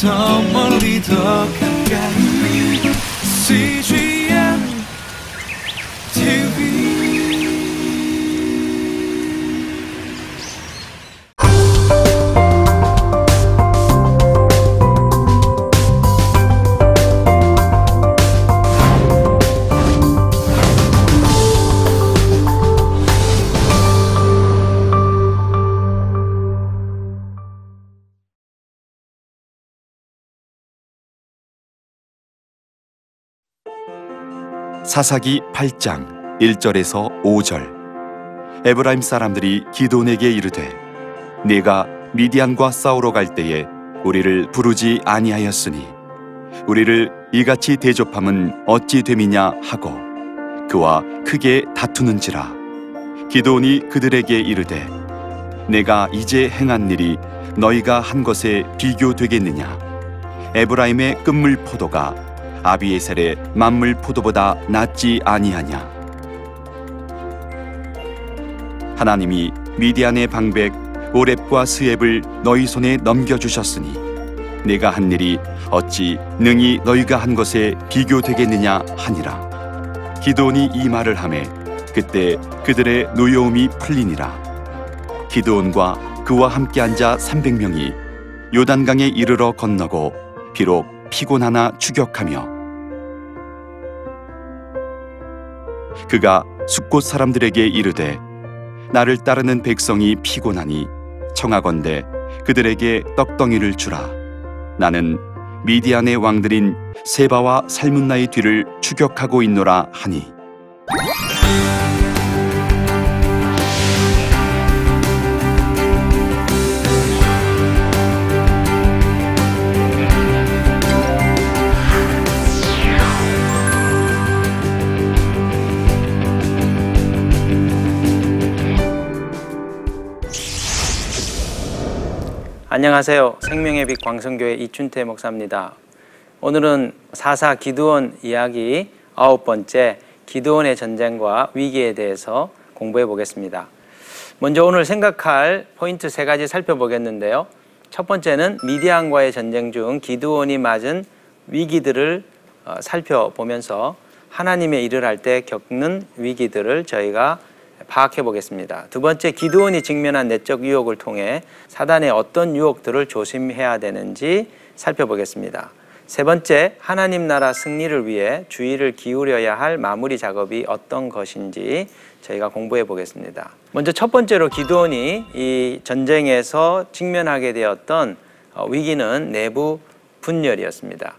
더 멀리 더 가까이 CGN TV 사사기 8장 1절에서 5절. 에브라임 사람들이 기드온에게 이르되 네가 미디안과 싸우러 갈 때에 우리를 부르지 아니하였으니 우리를 이같이 대접함은 어찌 됨이냐 하고 그와 크게 다투는지라. 기드온이 그들에게 이르되 내가 이제 행한 일이 너희가 한 것에 비교되겠느냐? 에브라임의 끝물 포도가 아비에셀의 만물 포도보다 낫지 아니하냐? 하나님이 미디안의 방백 오렙과 스엡을 너희 손에 넘겨주셨으니 내가 한 일이 어찌 능히 너희가 한 것에 비교되겠느냐 하니라. 기드온이 이 말을 하매 그때 그들의 노여움이 풀리니라. 기드온과 그와 함께 앉아 300명이 요단강에 이르러 건너고 비록 피곤하나 추격하며 그가 숙곳 사람들에게 이르되 나를 따르는 백성이 피곤하니 청하건대 그들에게 떡덩이를 주라. 나는 미디안의 왕들인 세바와 살문나의 뒤를 추격하고 있노라 하니. 안녕하세요. 생명의 빛 광성교회 이춘태 목사입니다. 오늘은 사사 기드온 이야기 9번째 기드온의 전쟁과 위기에 대해서 공부해 보겠습니다. 먼저 오늘 생각할 포인트 3가지 살펴보겠는데요. 첫 번째는 미디안과의 전쟁 중 기드온이 맞은 위기들을 살펴보면서 하나님의 일을 할 때 겪는 위기들을 저희가 파악해 보겠습니다. 두 번째, 기드온이 직면한 내적 유혹을 통해 사단의 어떤 유혹들을 조심해야 되는지 살펴보겠습니다. 세 번째, 하나님 나라 승리를 위해 주의를 기울여야 할 마무리 작업이 어떤 것인지 저희가 공부해 보겠습니다. 먼저 첫 번째로 기드온이 이 전쟁에서 직면하게 되었던 위기는 내부 분열이었습니다.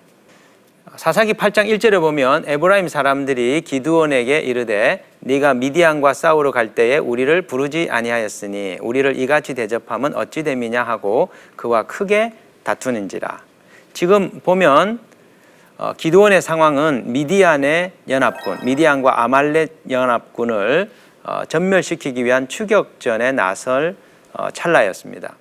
사사기 8장 1절에 보면 에브라임 사람들이 기드온에게 이르되 네가 미디안과 싸우러 갈 때에 우리를 부르지 아니하였으니 우리를 이같이 대접함은 어찌 됨이냐 하고 그와 크게 다투는지라. 지금 보면 기드온의 상황은 미디안의 연합군, 미디안과 아말렉 연합군을 전멸시키기 위한 추격전에 나설 찰나였습니다.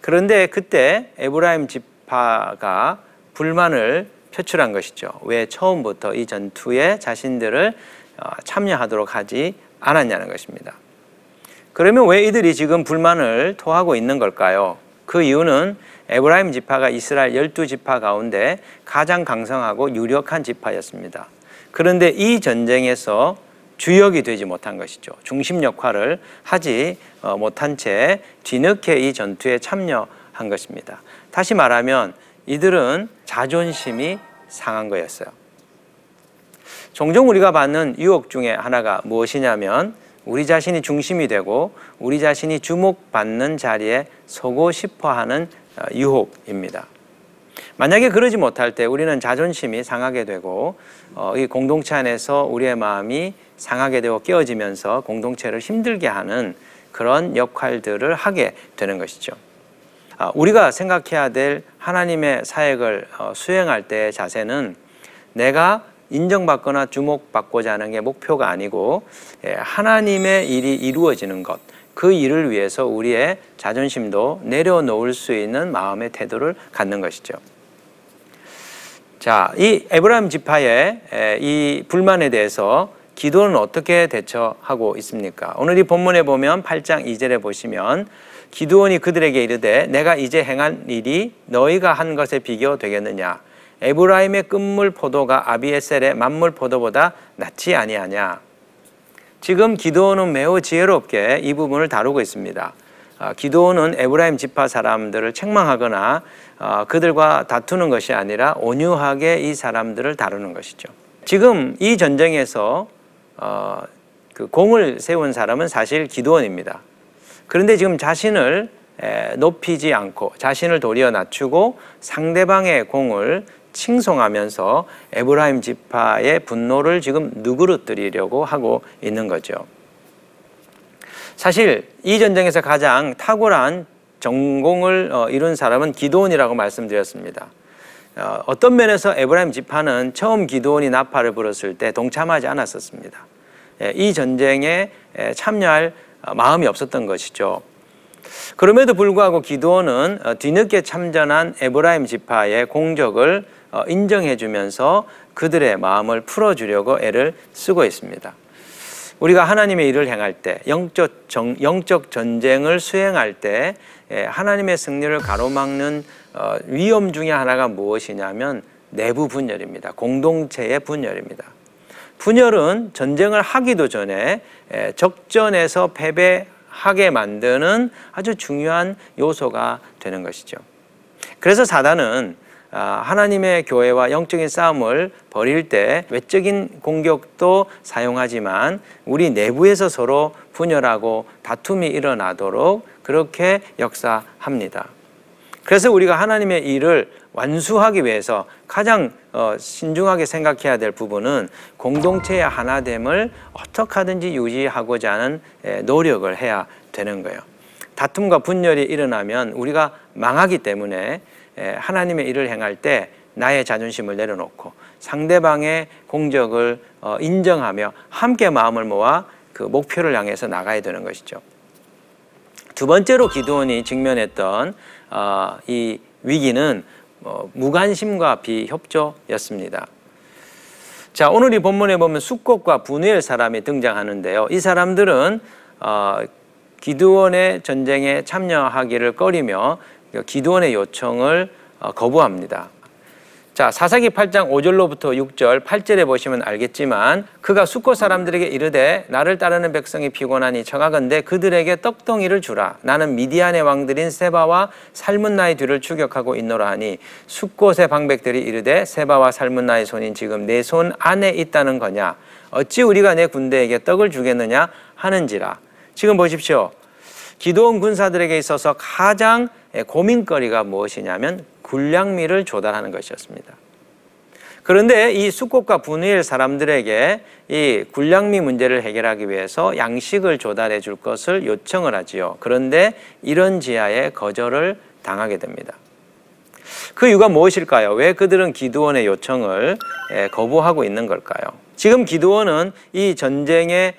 그런데 그때 에브라임 지파가 불만을 표출한 것이죠. 왜 처음부터 이 전투에 자신들을 참여하도록 하지 않았냐는 것입니다. 그러면 왜 이들이 지금 불만을 토하고 있는 걸까요? 그 이유는 에브라임 지파가 이스라엘 12지파 가운데 가장 강성하고 유력한 지파였습니다. 그런데 이 전쟁에서 주역이 되지 못한 것이죠. 중심 역할을 하지 못한 채 뒤늦게 이 전투에 참여한 것입니다. 다시 말하면 이들은 자존심이 상한 거였어요. 종종 우리가 받는 유혹 중에 하나가 무엇이냐면 우리 자신이 중심이 되고 우리 자신이 주목받는 자리에 서고 싶어하는 유혹입니다. 만약에 그러지 못할 때 우리는 자존심이 상하게 되고 이 공동체 안에서 우리의 마음이 상하게 되고 깨어지면서 공동체를 힘들게 하는 그런 역할들을 하게 되는 것이죠. 우리가 생각해야 될 하나님의 사역을 수행할 때의 자세는 내가 인정받거나 주목받고자 하는 게 목표가 아니고 하나님의 일이 이루어지는 것, 그 일을 위해서 우리의 자존심도 내려놓을 수 있는 마음의 태도를 갖는 것이죠. 자, 이 에브라임 지파의 이 불만에 대해서 기도는 어떻게 대처하고 있습니까? 오늘 이 본문에 보면 8장 2절에 보시면 기드온이 그들에게 이르되 내가 이제 행한 일이 너희가 한 것에 비교되겠느냐? 에브라임의 끝물 포도가 아비에셀의 만물 포도보다 낫지 아니하냐? 지금 기드온은 매우 지혜롭게 이 부분을 다루고 있습니다. 기드온은 에브라임 지파 사람들을 책망하거나 그들과 다투는 것이 아니라 온유하게 이 사람들을 다루는 것이죠. 지금 이 전쟁에서 그 공을 세운 사람은 사실 기드온입니다. 그런데 지금 자신을 높이지 않고 자신을 도리어 낮추고 상대방의 공을 칭송하면서 에브라임 지파의 분노를 지금 누그러뜨리려고 하고 있는 거죠. 사실 이 전쟁에서 가장 탁월한 전공을 이룬 사람은 기드온이라고 말씀드렸습니다. 어떤 면에서 에브라임 지파는 처음 기드온이 나팔을 불었을 때 동참하지 않았었습니다. 이 전쟁에 참여할 마음이 없었던 것이죠. 그럼에도 불구하고 기드온은 뒤늦게 참전한 에브라임 지파의 공적을 인정해 주면서 그들의 마음을 풀어주려고 애를 쓰고 있습니다. 우리가 하나님의 일을 행할 때, 영적 전쟁을 수행할 때 하나님의 승리를 가로막는 위험 중에 하나가 무엇이냐면 내부 분열입니다. 공동체의 분열입니다. 분열은 전쟁을 하기도 전에 적전에서 패배하게 만드는 아주 중요한 요소가 되는 것이죠. 그래서 사단은 하나님의 교회와 영적인 싸움을 벌일 때 외적인 공격도 사용하지만 우리 내부에서 서로 분열하고 다툼이 일어나도록 그렇게 역사합니다. 그래서 우리가 하나님의 일을 완수하기 위해서 가장 신중하게 생각해야 될 부분은 공동체의 하나됨을 어떻게든지 유지하고자 하는 노력을 해야 되는 거예요. 다툼과 분열이 일어나면 우리가 망하기 때문에 하나님의 일을 행할 때 나의 자존심을 내려놓고 상대방의 공적을 인정하며 함께 마음을 모아 그 목표를 향해서 나가야 되는 것이죠. 두 번째로 기드온이 직면했던 이 위기는 무관심과 비협조였습니다. 자, 오늘 이 본문에 보면 숙곳과 브누엘 사람이 등장하는데요. 이 사람들은 기드온의 전쟁에 참여하기를 꺼리며 기드온의 요청을 거부합니다. 자, 사사기 8장 5절로부터 6절 8절에 보시면 알겠지만 그가 숙곳 사람들에게 이르되 나를 따르는 백성이 피곤하니 청하건대 그들에게 떡덩이를 주라. 나는 미디안의 왕들인 세바와 살문나의 뒤를 추격하고 있노라 하니 숙곳의 방백들이 이르되 세바와 살문나의 손인 지금 내 손 안에 있다는 거냐? 어찌 우리가 내 군대에게 떡을 주겠느냐 하는지라. 지금 보십시오. 기드온 군사들에게 있어서 가장 고민거리가 무엇이냐면 군량미를 조달하는 것이었습니다. 그런데 이 숙곳과 브누엘 사람들에게 이 군량미 문제를 해결하기 위해서 양식을 조달해 줄 것을 요청을 하지요. 그런데 이런 지하에 거절을 당하게 됩니다. 그 이유가 무엇일까요? 왜 그들은 기드온의 요청을 거부하고 있는 걸까요? 지금 기드온은 이 전쟁의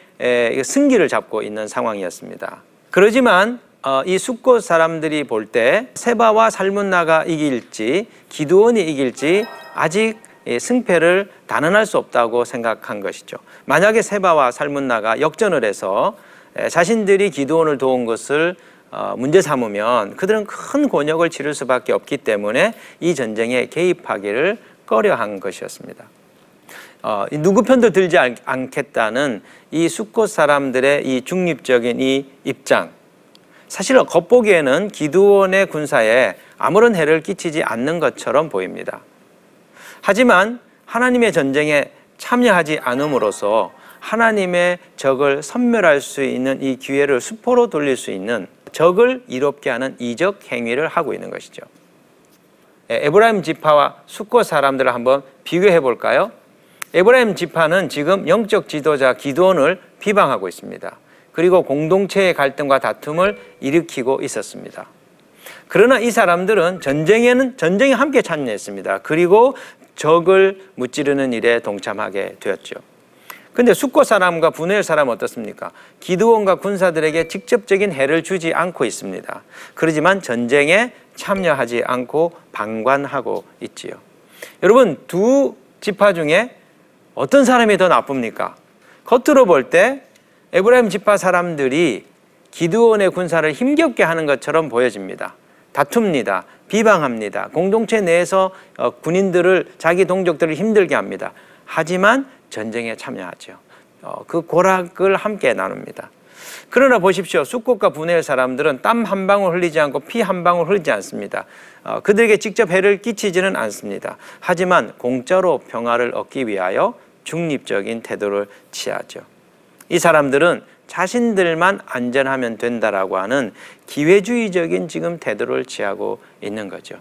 승기를 잡고 있는 상황이었습니다. 그러지만 이 숙곳 사람들이 볼 때 세바와 살문나가 이길지 기드온이 이길지 아직 승패를 단언할 수 없다고 생각한 것이죠. 만약에 세바와 살문나가 역전을 해서 자신들이 기드온을 도운 것을 문제 삼으면 그들은 큰 곤욕을 치를 수밖에 없기 때문에 이 전쟁에 개입하기를 꺼려한 것이었습니다. 누구 편도 들지 않겠다는 이 숙곳 사람들의 이 중립적인 이 입장, 사실 겉보기에는 기드온의 군사에 아무런 해를 끼치지 않는 것처럼 보입니다. 하지만 하나님의 전쟁에 참여하지 않음으로써 하나님의 적을 섬멸할 수 있는 이 기회를 수포로 돌릴 수 있는, 적을 이롭게 하는 이적 행위를 하고 있는 것이죠. 에브라임 지파와 숙곳 사람들을 한번 비교해 볼까요? 에브라임 지파는 지금 영적 지도자 기드온을 비방하고 있습니다. 그리고 공동체의 갈등과 다툼을 일으키고 있었습니다. 그러나 이 사람들은 전쟁에 함께 참여했습니다. 그리고 적을 무찌르는 일에 동참하게 되었죠. 근데 숙곳 사람과 브누엘 사람은 어떻습니까? 기드온과 군사들에게 직접적인 해를 주지 않고 있습니다. 그러지만 전쟁에 참여하지 않고 방관하고 있지요. 여러분, 두 지파 중에 어떤 사람이 더 나쁩니까? 겉으로 볼 때 에브라임 지파 사람들이 기드온의 군사를 힘겹게 하는 것처럼 보여집니다. 다툽니다. 비방합니다. 공동체 내에서 군인들을, 자기 동족들을 힘들게 합니다. 하지만 전쟁에 참여하죠. 그 고락을 함께 나눕니다. 그러나 보십시오. 숙곳과 브누엘 사람들은 땀 한 방울 흘리지 않고 피 한 방울 흘리지 않습니다. 그들에게 직접 해를 끼치지는 않습니다. 하지만 공짜로 평화를 얻기 위하여 중립적인 태도를 취하죠. 이 사람들은 자신들만 안전하면 된다라고 하는 기회주의적인 지금 태도를 취하고 있는 거죠.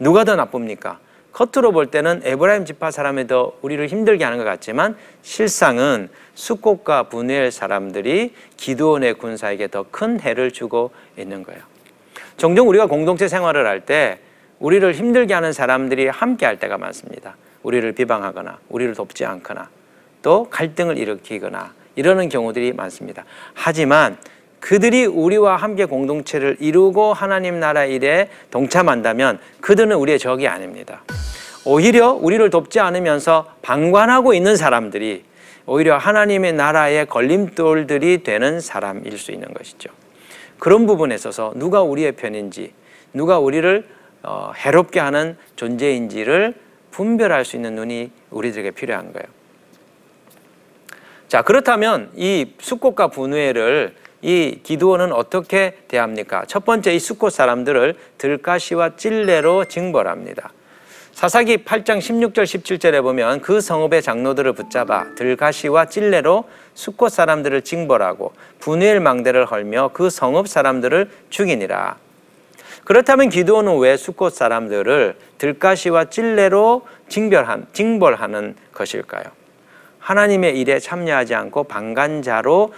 누가 더 나쁩니까? 겉으로 볼 때는 에브라임 지파 사람이 더 우리를 힘들게 하는 것 같지만 실상은 숙곳과 브누엘 사람들이 기드온의 군사에게 더 큰 해를 주고 있는 거예요. 종종 우리가 공동체 생활을 할 때 우리를 힘들게 하는 사람들이 함께 할 때가 많습니다. 우리를 비방하거나 우리를 돕지 않거나 또 갈등을 일으키거나 이러는 경우들이 많습니다. 하지만 그들이 우리와 함께 공동체를 이루고 하나님 나라 일에 동참한다면 그들은 우리의 적이 아닙니다. 오히려 우리를 돕지 않으면서 방관하고 있는 사람들이 오히려 하나님의 나라의 걸림돌들이 되는 사람일 수 있는 것이죠. 그런 부분에 있어서 누가 우리의 편인지, 누가 우리를 해롭게 하는 존재인지를 분별할 수 있는 눈이 우리들에게 필요한 거예요. 자, 그렇다면 이 숙곳과 브누엘을 이 기드온은 어떻게 대합니까? 첫 번째, 이 숙곳 사람들을 들가시와 찔레로 징벌합니다. 사사기 8장 16절 17절에 보면 그 성읍의 장로들을 붙잡아 들가시와 찔레로 숙곳 사람들을 징벌하고 브누엘 망대를 헐며 그 성읍 사람들을 죽이니라. 그렇다면 기드온은 왜 숙곳 사람들을 들가시와 찔레로 징벌하는 것일까요? 하나님의 일에 참여하지 않고 방관자로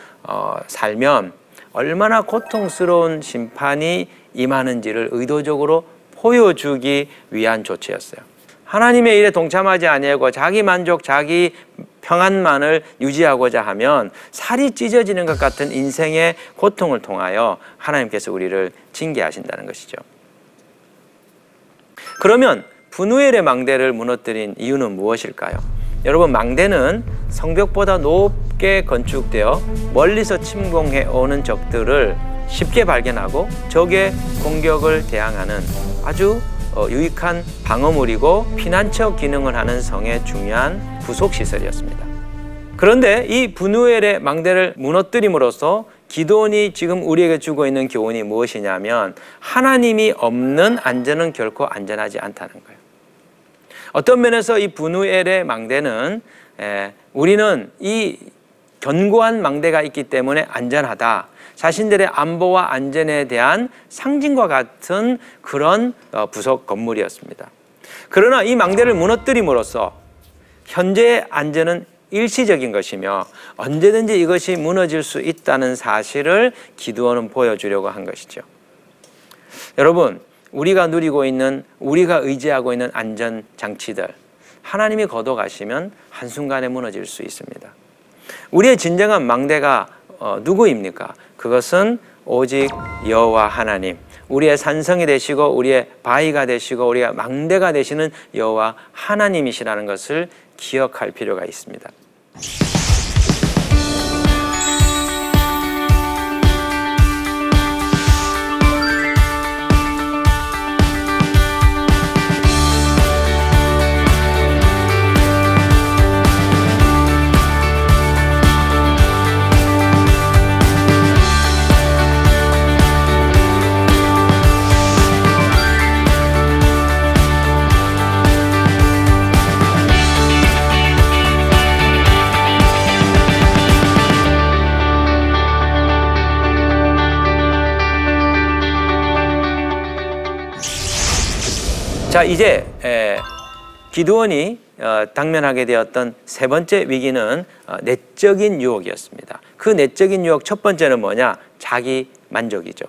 살면 얼마나 고통스러운 심판이 임하는지를 의도적으로 보여주기 위한 조치였어요. 하나님의 일에 동참하지 아니하고 자기 만족, 자기 평안만을 유지하고자 하면 살이 찢어지는 것 같은 인생의 고통을 통하여 하나님께서 우리를 징계하신다는 것이죠. 그러면 브누엘의 망대를 무너뜨린 이유는 무엇일까요? 여러분, 망대는 성벽보다 높게 건축되어 멀리서 침공해오는 적들을 쉽게 발견하고 적의 공격을 대항하는 아주 유익한 방어물이고 피난처 기능을 하는 성의 중요한 부속시설이었습니다. 그런데 이 브누엘의 망대를 무너뜨림으로써 기드온이 지금 우리에게 주고 있는 교훈이 무엇이냐면 하나님이 없는 안전은 결코 안전하지 않다는 거예요. 어떤 면에서 이 브누엘의 망대는 우리는 이 견고한 망대가 있기 때문에 안전하다, 자신들의 안보와 안전에 대한 상징과 같은 그런 부속 건물이었습니다. 그러나 이 망대를 무너뜨림으로써 현재의 안전은 일시적인 것이며 언제든지 이것이 무너질 수 있다는 사실을 기드온은 보여주려고 한 것이죠. 여러분, 우리가 누리고 있는, 우리가 의지하고 있는 안전장치들, 하나님이 거둬가시면 한순간에 무너질 수 있습니다. 우리의 진정한 망대가 누구입니까? 그것은 오직 여호와 하나님, 우리의 산성이 되시고 우리의 바위가 되시고 우리의 망대가 되시는 여호와 하나님이시라는 것을 기억할 필요가 있습니다. 자, 이제 기드온이 당면하게 되었던 세 번째 위기는 내적인 유혹이었습니다. 그 내적인 유혹 첫 번째는 뭐냐? 자기 만족이죠.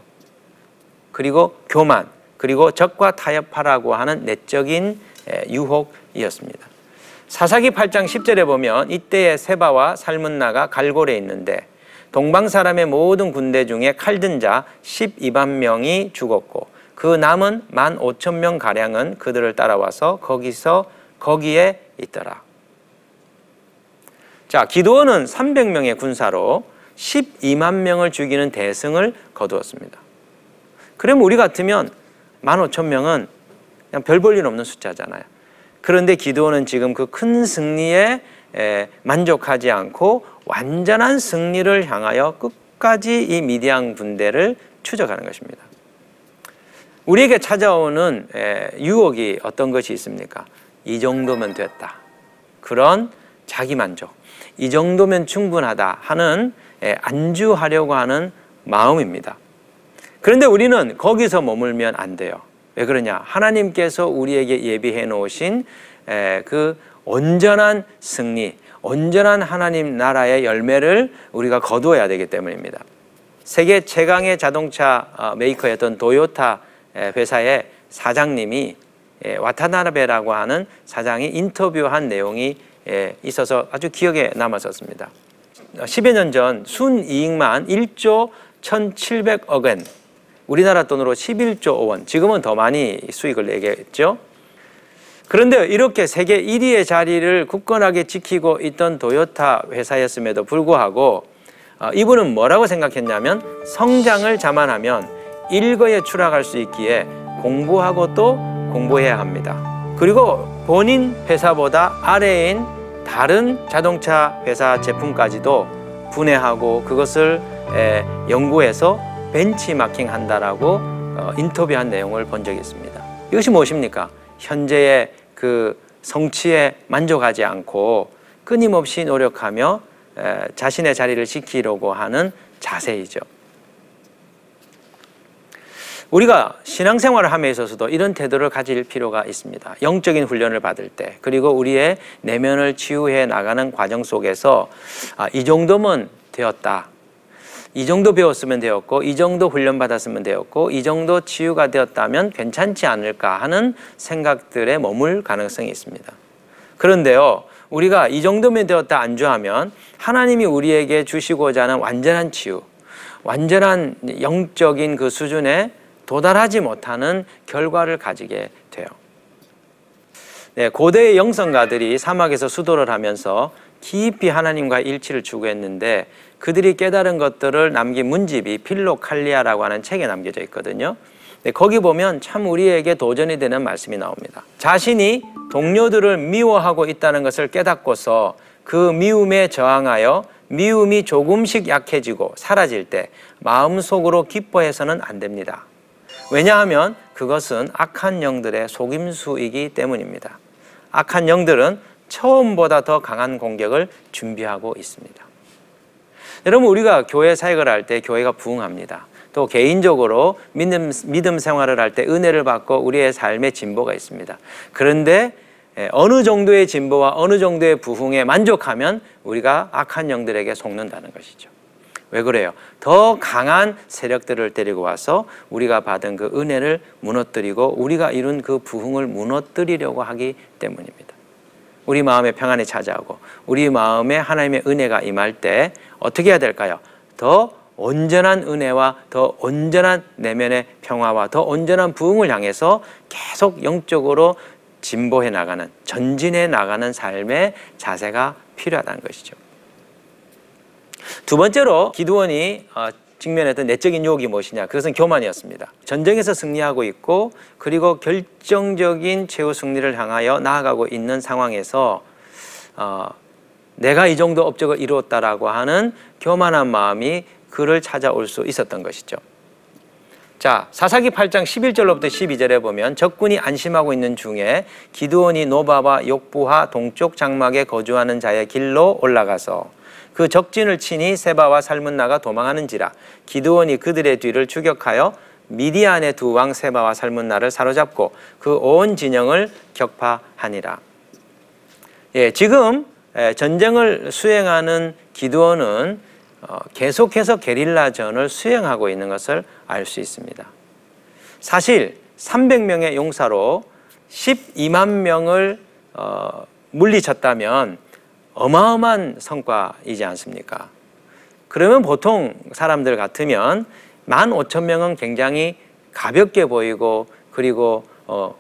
그리고 교만, 그리고 적과 타협하라고 하는 내적인 유혹이었습니다. 사사기 8장 10절에 보면 이때에 세바와 살문나가 갈골에 있는데 동방 사람의 모든 군대 중에 칼든 자 12만 명이 죽었고 그 남은 15,000명 가량은 그들을 따라와서 거기에 있더라. 자, 기드온은 300명의 군사로 12만 명을 죽이는 대승을 거두었습니다. 그럼 우리 같으면 15,000명은 그냥 별 볼 일 없는 숫자잖아요. 그런데 기드온은 지금 그 큰 승리에 만족하지 않고 완전한 승리를 향하여 끝까지 이 미디안 군대를 추적하는 것입니다. 우리에게 찾아오는 유혹이 어떤 것이 있습니까? 이 정도면 됐다. 그런 자기만족, 이 정도면 충분하다 하는 안주하려고 하는 마음입니다. 그런데 우리는 거기서 머물면 안 돼요. 왜 그러냐? 하나님께서 우리에게 예비해 놓으신 그 온전한 승리, 온전한 하나님 나라의 열매를 우리가 거두어야 되기 때문입니다. 세계 최강의 자동차 메이커였던 도요타 회사의 사장님이 와타나베라고 하는 사장이 인터뷰한 내용이 있어서 아주 기억에 남았었습니다. 10여 년 전 순이익만 1조 1,700억 엔, 우리나라 돈으로 11조 원, 지금은 더 많이 수익을 내겠죠. 그런데 이렇게 세계 1위의 자리를 굳건하게 지키고 있던 도요타 회사였음에도 불구하고 이분은 뭐라고 생각했냐면, 성장을 자만하면 일거에 추락할 수 있기에 공부하고 또 공부해야 합니다. 그리고 본인 회사보다 아래인 다른 자동차 회사 제품까지도 분해하고 그것을 연구해서 벤치마킹한다라고 인터뷰한 내용을 본 적이 있습니다. 이것이 무엇입니까? 현재의 그 성취에 만족하지 않고 끊임없이 노력하며 자신의 자리를 지키려고 하는 자세이죠. 우리가 신앙생활을 함에 있어서도 이런 태도를 가질 필요가 있습니다. 영적인 훈련을 받을 때, 그리고 우리의 내면을 치유해 나가는 과정 속에서 이 정도면 되었다, 이 정도 배웠으면 되었고, 이 정도 훈련받았으면 되었고, 이 정도 치유가 되었다면 괜찮지 않을까 하는 생각들에 머물 가능성이 있습니다. 그런데요, 우리가 이 정도면 되었다 안주하면 하나님이 우리에게 주시고자 하는 완전한 치유, 완전한 영적인 그 수준에 도달하지 못하는 결과를 가지게 돼요. 네, 고대의 영성가들이 사막에서 수도를 하면서 깊이 하나님과의 일치를 추구했는데 그들이 깨달은 것들을 남긴 문집이 필로칼리아라고 하는 책에 남겨져 있거든요. 네, 거기 보면 참 우리에게 도전이 되는 말씀이 나옵니다. 자신이 동료들을 미워하고 있다는 것을 깨닫고서 그 미움에 저항하여 미움이 조금씩 약해지고 사라질 때 마음속으로 기뻐해서는 안 됩니다. 왜냐하면 그것은 악한 영들의 속임수이기 때문입니다. 악한 영들은 처음보다 더 강한 공격을 준비하고 있습니다. 여러분, 우리가 교회 사역을 할 때 교회가 부흥합니다. 또 개인적으로 믿음 생활을 할 때 은혜를 받고 우리의 삶의 진보가 있습니다. 그런데 어느 정도의 진보와 어느 정도의 부흥에 만족하면 우리가 악한 영들에게 속는다는 것이죠. 왜 그래요? 더 강한 세력들을 데리고 와서 우리가 받은 그 은혜를 무너뜨리고 우리가 이룬 그 부흥을 무너뜨리려고 하기 때문입니다. 우리 마음에 평안이 찾아오고 우리 마음에 하나님의 은혜가 임할 때 어떻게 해야 될까요? 더 온전한 은혜와 더 온전한 내면의 평화와 더 온전한 부흥을 향해서 계속 영적으로 진보해 나가는, 전진해 나가는 삶의 자세가 필요하다는 것이죠. 두 번째로 기드온이 직면했던 내적인 유혹이 무엇이냐? 그것은 교만이었습니다. 전쟁에서 승리하고 있고 그리고 결정적인 최후 승리를 향하여 나아가고 있는 상황에서 내가 이 정도 업적을 이루었다라고 하는 교만한 마음이 그를 찾아올 수 있었던 것이죠. 자, 사사기 8장 11절로부터 12절에 보면 적군이 안심하고 있는 중에 기드온이 노바와 욕부하 동쪽 장막에 거주하는 자의 길로 올라가서 그 적진을 치니 세바와 살문나가 도망하는지라 기드온이 그들의 뒤를 추격하여 미디안의 두 왕 세바와 살문나를 사로잡고 그 온 진영을 격파하니라. 예, 지금 전쟁을 수행하는 기드온은 계속해서 게릴라전을 수행하고 있는 것을 알 수 있습니다. 사실 300명의 용사로 12만 명을 물리쳤다면 어마어마한 성과이지 않습니까? 그러면 보통 사람들 같으면 15,000명은 굉장히 가볍게 보이고 그리고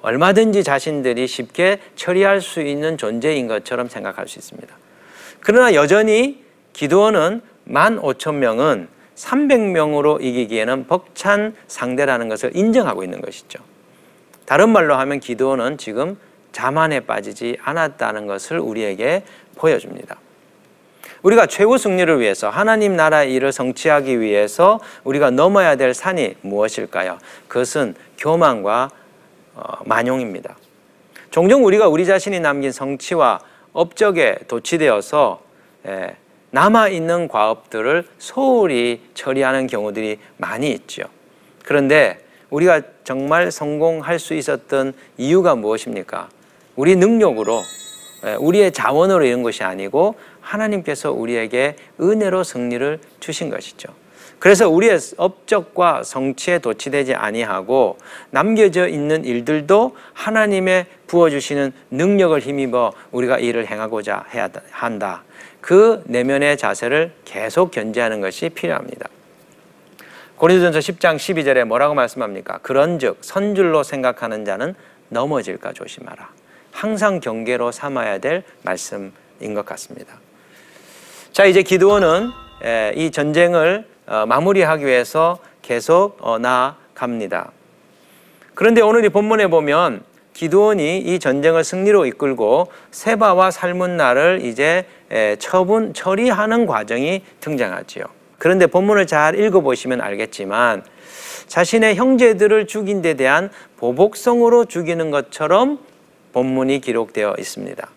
얼마든지 자신들이 쉽게 처리할 수 있는 존재인 것처럼 생각할 수 있습니다. 그러나 여전히 기드온은 15,000명은 300명으로 이기기에는 벅찬 상대라는 것을 인정하고 있는 것이죠. 다른 말로 하면 기드온은 지금 자만에 빠지지 않았다는 것을 우리에게 보여줍니다. 우리가 최후 승리를 위해서 하나님 나라의 일을 성취하기 위해서 우리가 넘어야 될 산이 무엇일까요? 그것은 교만과 만용입니다. 종종 우리가 우리 자신이 남긴 성취와 업적에 도취되어서 남아있는 과업들을 소홀히 처리하는 경우들이 많이 있죠. 그런데 우리가 정말 성공할 수 있었던 이유가 무엇입니까? 우리 능력으로, 우리의 자원으로 이런 것이 아니고 하나님께서 우리에게 은혜로 승리를 주신 것이죠. 그래서 우리의 업적과 성취에 도취되지 아니하고 남겨져 있는 일들도 하나님의 부어주시는 능력을 힘입어 우리가 일을 행하고자 해야 한다. 그 내면의 자세를 계속 견제하는 것이 필요합니다. 고린도전서 10장 12절에 뭐라고 말씀합니까? 그런즉 선줄로 생각하는 자는 넘어질까 조심하라. 항상 경계로 삼아야 될 말씀인 것 같습니다. 자, 이제 기드온은 이 전쟁을 마무리하기 위해서 계속 나아갑니다. 그런데 오늘 이 본문에 보면 기드온이 이 전쟁을 승리로 이끌고 세바와 삶은 날을 이제 처리하는 과정이 등장하지요. 그런데 본문을 잘 읽어보시면 알겠지만 자신의 형제들을 죽인 데 대한 보복성으로 죽이는 것처럼 본문이 기록되어 있습니다.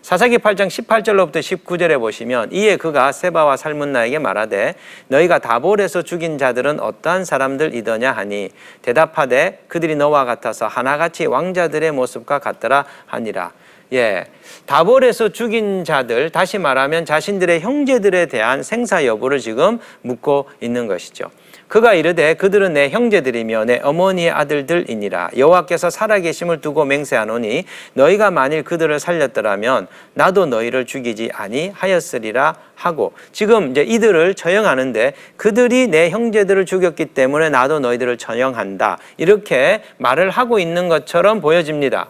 사사기 8장 18절로부터 19절에 보시면 이에 그가 세바와 살문나에게 말하되 너희가 다볼에서 죽인 자들은 어떠한 사람들이더냐 하니 대답하되 그들이 너와 같아서 하나같이 왕자들의 모습과 같더라 하니라. 예, 다볼에서 죽인 자들, 다시 말하면 자신들의 형제들에 대한 생사 여부를 지금 묻고 있는 것이죠. 그가 이르되 그들은 내 형제들이며 내 어머니의 아들들이니라. 여호와께서 살아계심을 두고 맹세하노니 너희가 만일 그들을 살렸더라면 나도 너희를 죽이지 아니하였으리라 하고, 지금 이제 이들을 처형하는데 그들이 내 형제들을 죽였기 때문에 나도 너희들을 처형한다, 이렇게 말을 하고 있는 것처럼 보여집니다.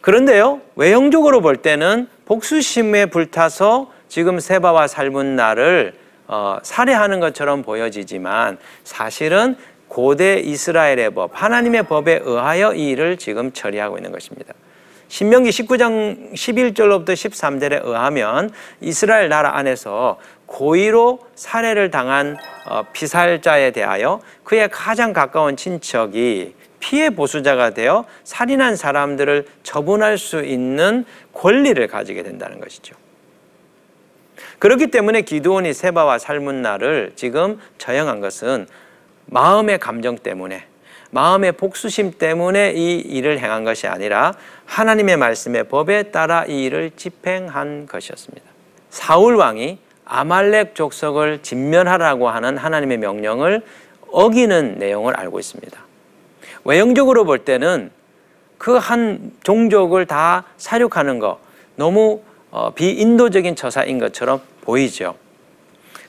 그런데요, 외형적으로 볼 때는 복수심에 불타서 지금 세바와 살문나를 살해하는 것처럼 보여지지만 사실은 고대 이스라엘의 법, 하나님의 법에 의하여 이 일을 지금 처리하고 있는 것입니다. 신명기 19장 11절로부터 13절에 의하면 이스라엘 나라 안에서 고의로 살해를 당한 피살자에 대하여 그의 가장 가까운 친척이 피해 보수자가 되어 살인한 사람들을 처분할 수 있는 권리를 가지게 된다는 것이죠. 그렇기 때문에 기드온이 세바와 살문나를 지금 처형한 것은 마음의 감정 때문에, 마음의 복수심 때문에 이 일을 행한 것이 아니라 하나님의 말씀의 법에 따라 이 일을 집행한 것이었습니다. 사울 왕이 아말렉 족속을 진멸하라고 하는 하나님의 명령을 어기는 내용을 알고 있습니다. 외형적으로 볼 때는 그 한 종족을 다 사륙하는 거 너무 비인도적인 처사인 것처럼 보이죠.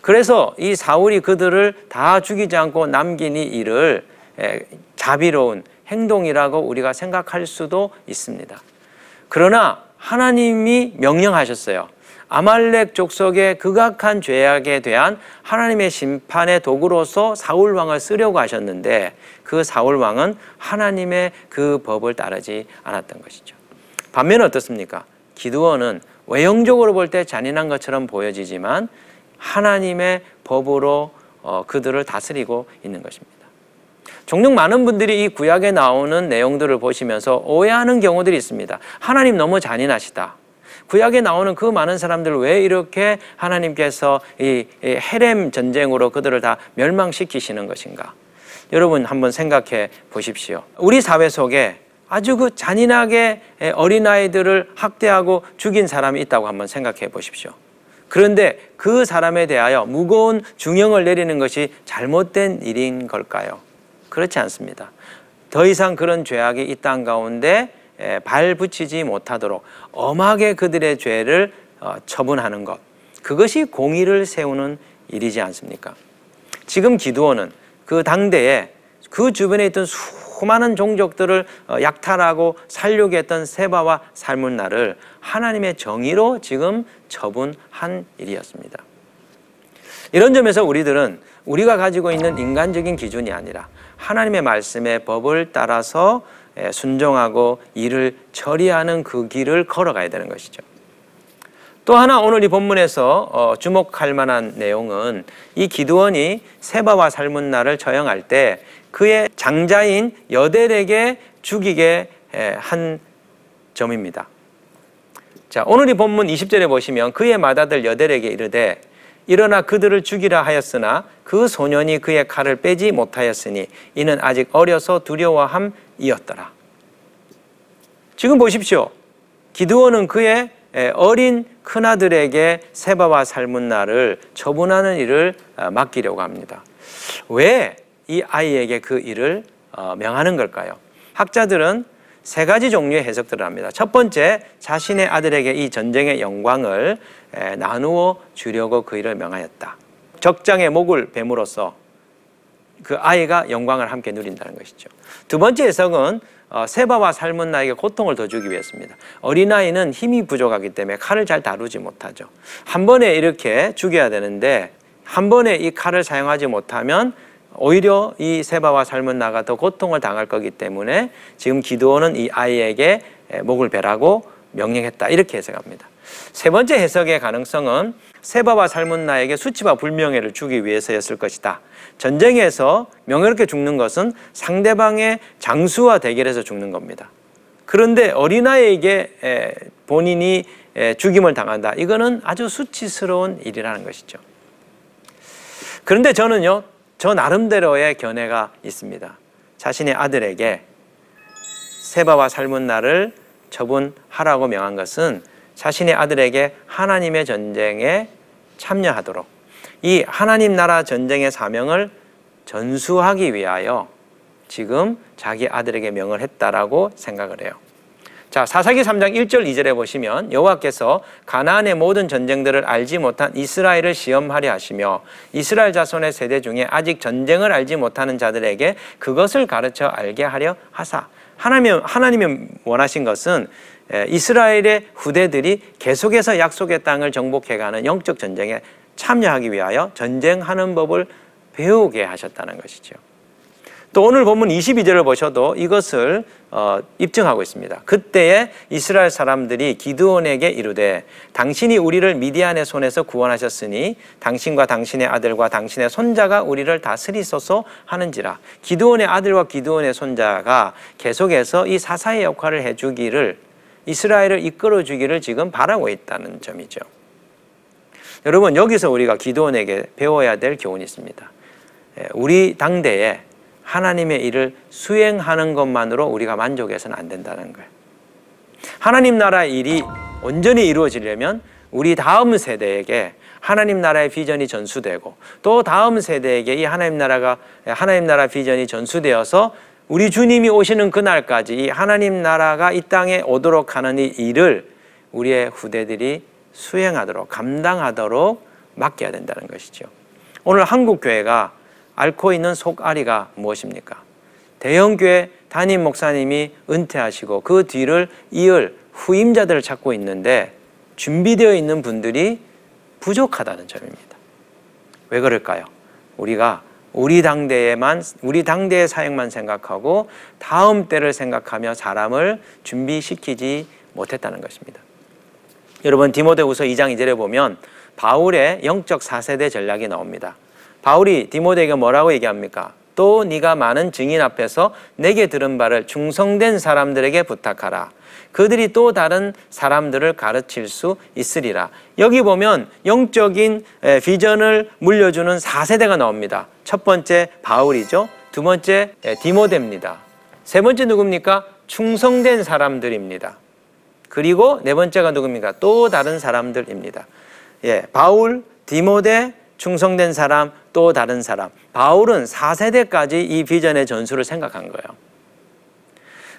그래서 이 사울이 그들을 다 죽이지 않고 남긴 이 일을 자비로운 행동이라고 우리가 생각할 수도 있습니다. 그러나 하나님이 명령하셨어요. 아말렉 족속의 극악한 죄악에 대한 하나님의 심판의 도구로서 사울 왕을 쓰려고 하셨는데 그 사울 왕은 하나님의 그 법을 따르지 않았던 것이죠. 반면에 어떻습니까? 기드온은 외형적으로 볼 때 잔인한 것처럼 보여지지만 하나님의 법으로 그들을 다스리고 있는 것입니다. 종종 많은 분들이 이 구약에 나오는 내용들을 보시면서 오해하는 경우들이 있습니다. 하나님 너무 잔인하시다. 구약에 나오는 그 많은 사람들 왜 이렇게 하나님께서 이 헤렘 전쟁으로 그들을 다 멸망시키시는 것인가? 여러분 한번 생각해 보십시오. 우리 사회 속에 아주 그 잔인하게 어린아이들을 학대하고 죽인 사람이 있다고 한번 생각해 보십시오. 그런데 그 사람에 대하여 무거운 중형을 내리는 것이 잘못된 일인 걸까요? 그렇지 않습니다. 더 이상 그런 죄악이 이 땅 가운데 발붙이지 못하도록 엄하게 그들의 죄를 처분하는 것, 그것이 공의를 세우는 일이지 않습니까? 지금 기드온은 그 당대에 그 주변에 있던 수많은 종족들을 약탈하고 살육했던 세바와 살문나를 하나님의 정의로 지금 처분한 일이었습니다. 이런 점에서 우리들은 우리가 가지고 있는 인간적인 기준이 아니라 하나님의 말씀의 법을 따라서 순종하고 일을 처리하는 그 길을 걸어가야 되는 것이죠. 또 하나 오늘 이 본문에서 주목할 만한 내용은 이 기드온이 세바와 살문나를 처형할 때 그의 장자인 여델에게 죽이게 한 점입니다. 자, 오늘 이 본문 20절에 보시면 그의 맏아들 여델에게 이르되 일어나 그들을 죽이라 하였으나 그 소년이 그의 칼을 빼지 못하였으니 이는 아직 어려서 두려워함이었더라. 지금 보십시오. 기드온은 그의 어린 큰아들에게 세바와 살문나를 처분하는 일을 맡기려고 합니다. 왜 이 아이에게 그 일을 명하는 걸까요? 학자들은 세 가지 종류의 해석들을 합니다. 첫 번째, 자신의 아들에게 이 전쟁의 영광을 나누어 주려고 그 일을 명하였다. 적장의 목을 뱀으로써 그 아이가 영광을 함께 누린다는 것이죠. 두 번째 해석은 세바와 살문나에게 고통을 더 주기 위해서입니다. 어린아이는 힘이 부족하기 때문에 칼을 잘 다루지 못하죠. 한 번에 이렇게 죽여야 되는데 한 번에 이 칼을 사용하지 못하면 오히려 이 세바와 살문나가 더 고통을 당할 거기 때문에 지금 기드온은 이 아이에게 목을 베라고 명령했다, 이렇게 해석합니다. 세 번째 해석의 가능성은 세바와 살문나에게 수치와 불명예를 주기 위해서였을 것이다. 전쟁에서 명예롭게 죽는 것은 상대방의 장수와 대결해서 죽는 겁니다. 그런데 어린아이에게 본인이 죽임을 당한다, 이거는 아주 수치스러운 일이라는 것이죠. 그런데 저는요, 저 나름대로의 견해가 있습니다. 자신의 아들에게 세바와 살문나를 처분하라고 명한 것은 자신의 아들에게 하나님의 전쟁에 참여하도록 이 하나님 나라 전쟁의 사명을 전수하기 위하여 지금 자기 아들에게 명을 했다라고 생각을 해요. 자, 사사기 3장 1절 2절에 보시면 여호와께서 가나안의 모든 전쟁들을 알지 못한 이스라엘을 시험하려 하시며 이스라엘 자손의 세대 중에 아직 전쟁을 알지 못하는 자들에게 그것을 가르쳐 알게 하려 하사. 하나님이 원하신 것은 이스라엘의 후대들이 계속해서 약속의 땅을 정복해가는 영적 전쟁에 참여하기 위하여 전쟁하는 법을 배우게 하셨다는 것이죠. 또 오늘 본문 22절을 보셔도 이것을 입증하고 있습니다. 그때에 이스라엘 사람들이 기드온에게 이르되 당신이 우리를 미디안의 손에서 구원하셨으니 당신과 당신의 아들과 당신의 손자가 우리를 다스리소서 하는지라. 기드온의 아들과 기드온의 손자가 계속해서 이 사사의 역할을 해주기를, 이스라엘을 이끌어주기를 지금 바라고 있다는 점이죠. 여러분, 여기서 우리가 기드온에게 배워야 될 교훈이 있습니다. 우리 당대에 하나님의 일을 수행하는 것만으로 우리가 만족해서는 안 된다는 거예요. 하나님 나라의 일이 온전히 이루어지려면 우리 다음 세대에게 하나님 나라의 비전이 전수되고 또 다음 세대에게 이 하나님 나라 비전이 전수되어서 우리 주님이 오시는 그날까지 이 하나님 나라가 이 땅에 오도록 하는 이 일을 우리의 후대들이 수행하도록, 감당하도록 맡겨야 된다는 것이죠. 오늘 한국교회가 앓고 있는 속앓이가 무엇입니까? 대형교회 담임 목사님이 은퇴하시고 그 뒤를 이을 후임자들을 찾고 있는데 준비되어 있는 분들이 부족하다는 점입니다. 왜 그럴까요? 우리가 우리 당대의 사역만 생각하고 다음 때를 생각하며 사람을 준비시키지 못했다는 것입니다. 여러분, 디모데후서 2장 2절에 보면 바울의 영적 4세대 전략이 나옵니다. 바울이 디모데에게 뭐라고 얘기합니까? 또 네가 많은 증인 앞에서 내게 들은 바를 충성된 사람들에게 부탁하라. 그들이 또 다른 사람들을 가르칠 수 있으리라. 여기 보면 영적인 비전을 물려주는 4세대가 나옵니다. 첫 번째 바울이죠. 두 번째 디모데입니다. 세 번째 누굽니까? 충성된 사람들입니다. 그리고 네 번째가 누굽니까? 또 다른 사람들입니다. 예, 바울, 디모데, 충성된 사람, 또 다른 사람. 바울은 4세대까지 이 비전의 전수를 생각한 거예요.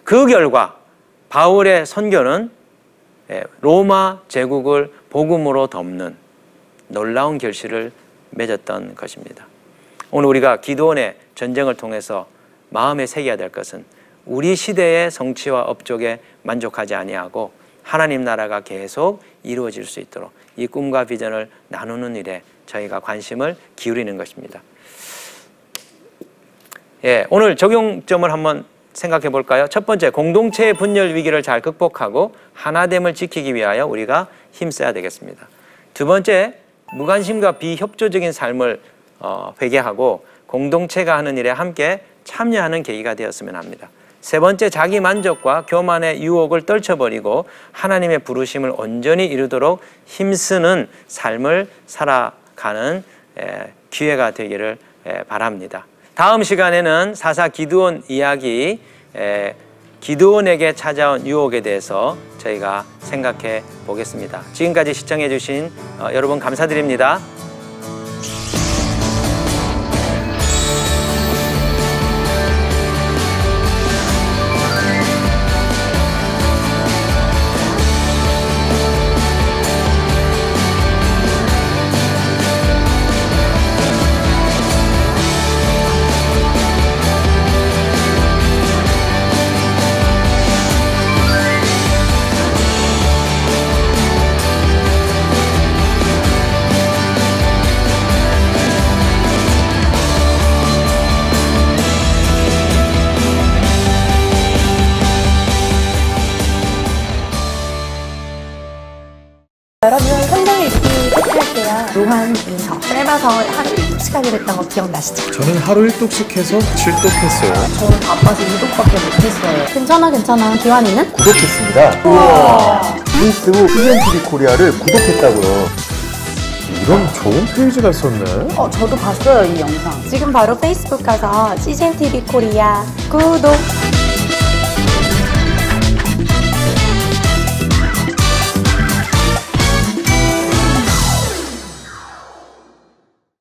그 결과 바울의 선교는 로마 제국을 복음으로 덮는 놀라운 결실을 맺었던 것입니다. 오늘 우리가 기드온의 전쟁을 통해서 마음에 새겨야 될 것은 우리 시대의 성취와 업적에 만족하지 아니하고 하나님 나라가 계속 이루어질 수 있도록 이 꿈과 비전을 나누는 일에 저희가 관심을 기울이는 것입니다. 예, 오늘 적용점을 한번 생각해 볼까요? 첫 번째, 공동체의 분열 위기를 잘 극복하고 하나됨을 지키기 위하여 우리가 힘써야 되겠습니다. 두 번째, 무관심과 비협조적인 삶을 회개하고 공동체가 하는 일에 함께 참여하는 계기가 되었으면 합니다. 세 번째, 자기 만족과 교만의 유혹을 떨쳐버리고 하나님의 부르심을 온전히 이루도록 힘쓰는 삶을 살아가는 기회가 되기를 바랍니다. 다음 시간에는 사사 기드온 이야기, 기드온에게 찾아온 유혹에 대해서 저희가 생각해 보겠습니다. 지금까지 시청해 주신 여러분 감사드립니다. 하기로 했던 거 기억나시죠? 저는 하루 1독씩 해서 7독했어요. 저는 바빠서 2독밖에 못했어요. 괜찮아 기환이는? 구독했습니다. 우와, 페이스북 CGN TV 코리아를 구독했다고요. 이런 좋은 페이지가 있었네. 저도 봤어요, 이 영상. 지금 바로 페이스북 가서 CGN TV 코리아 구독!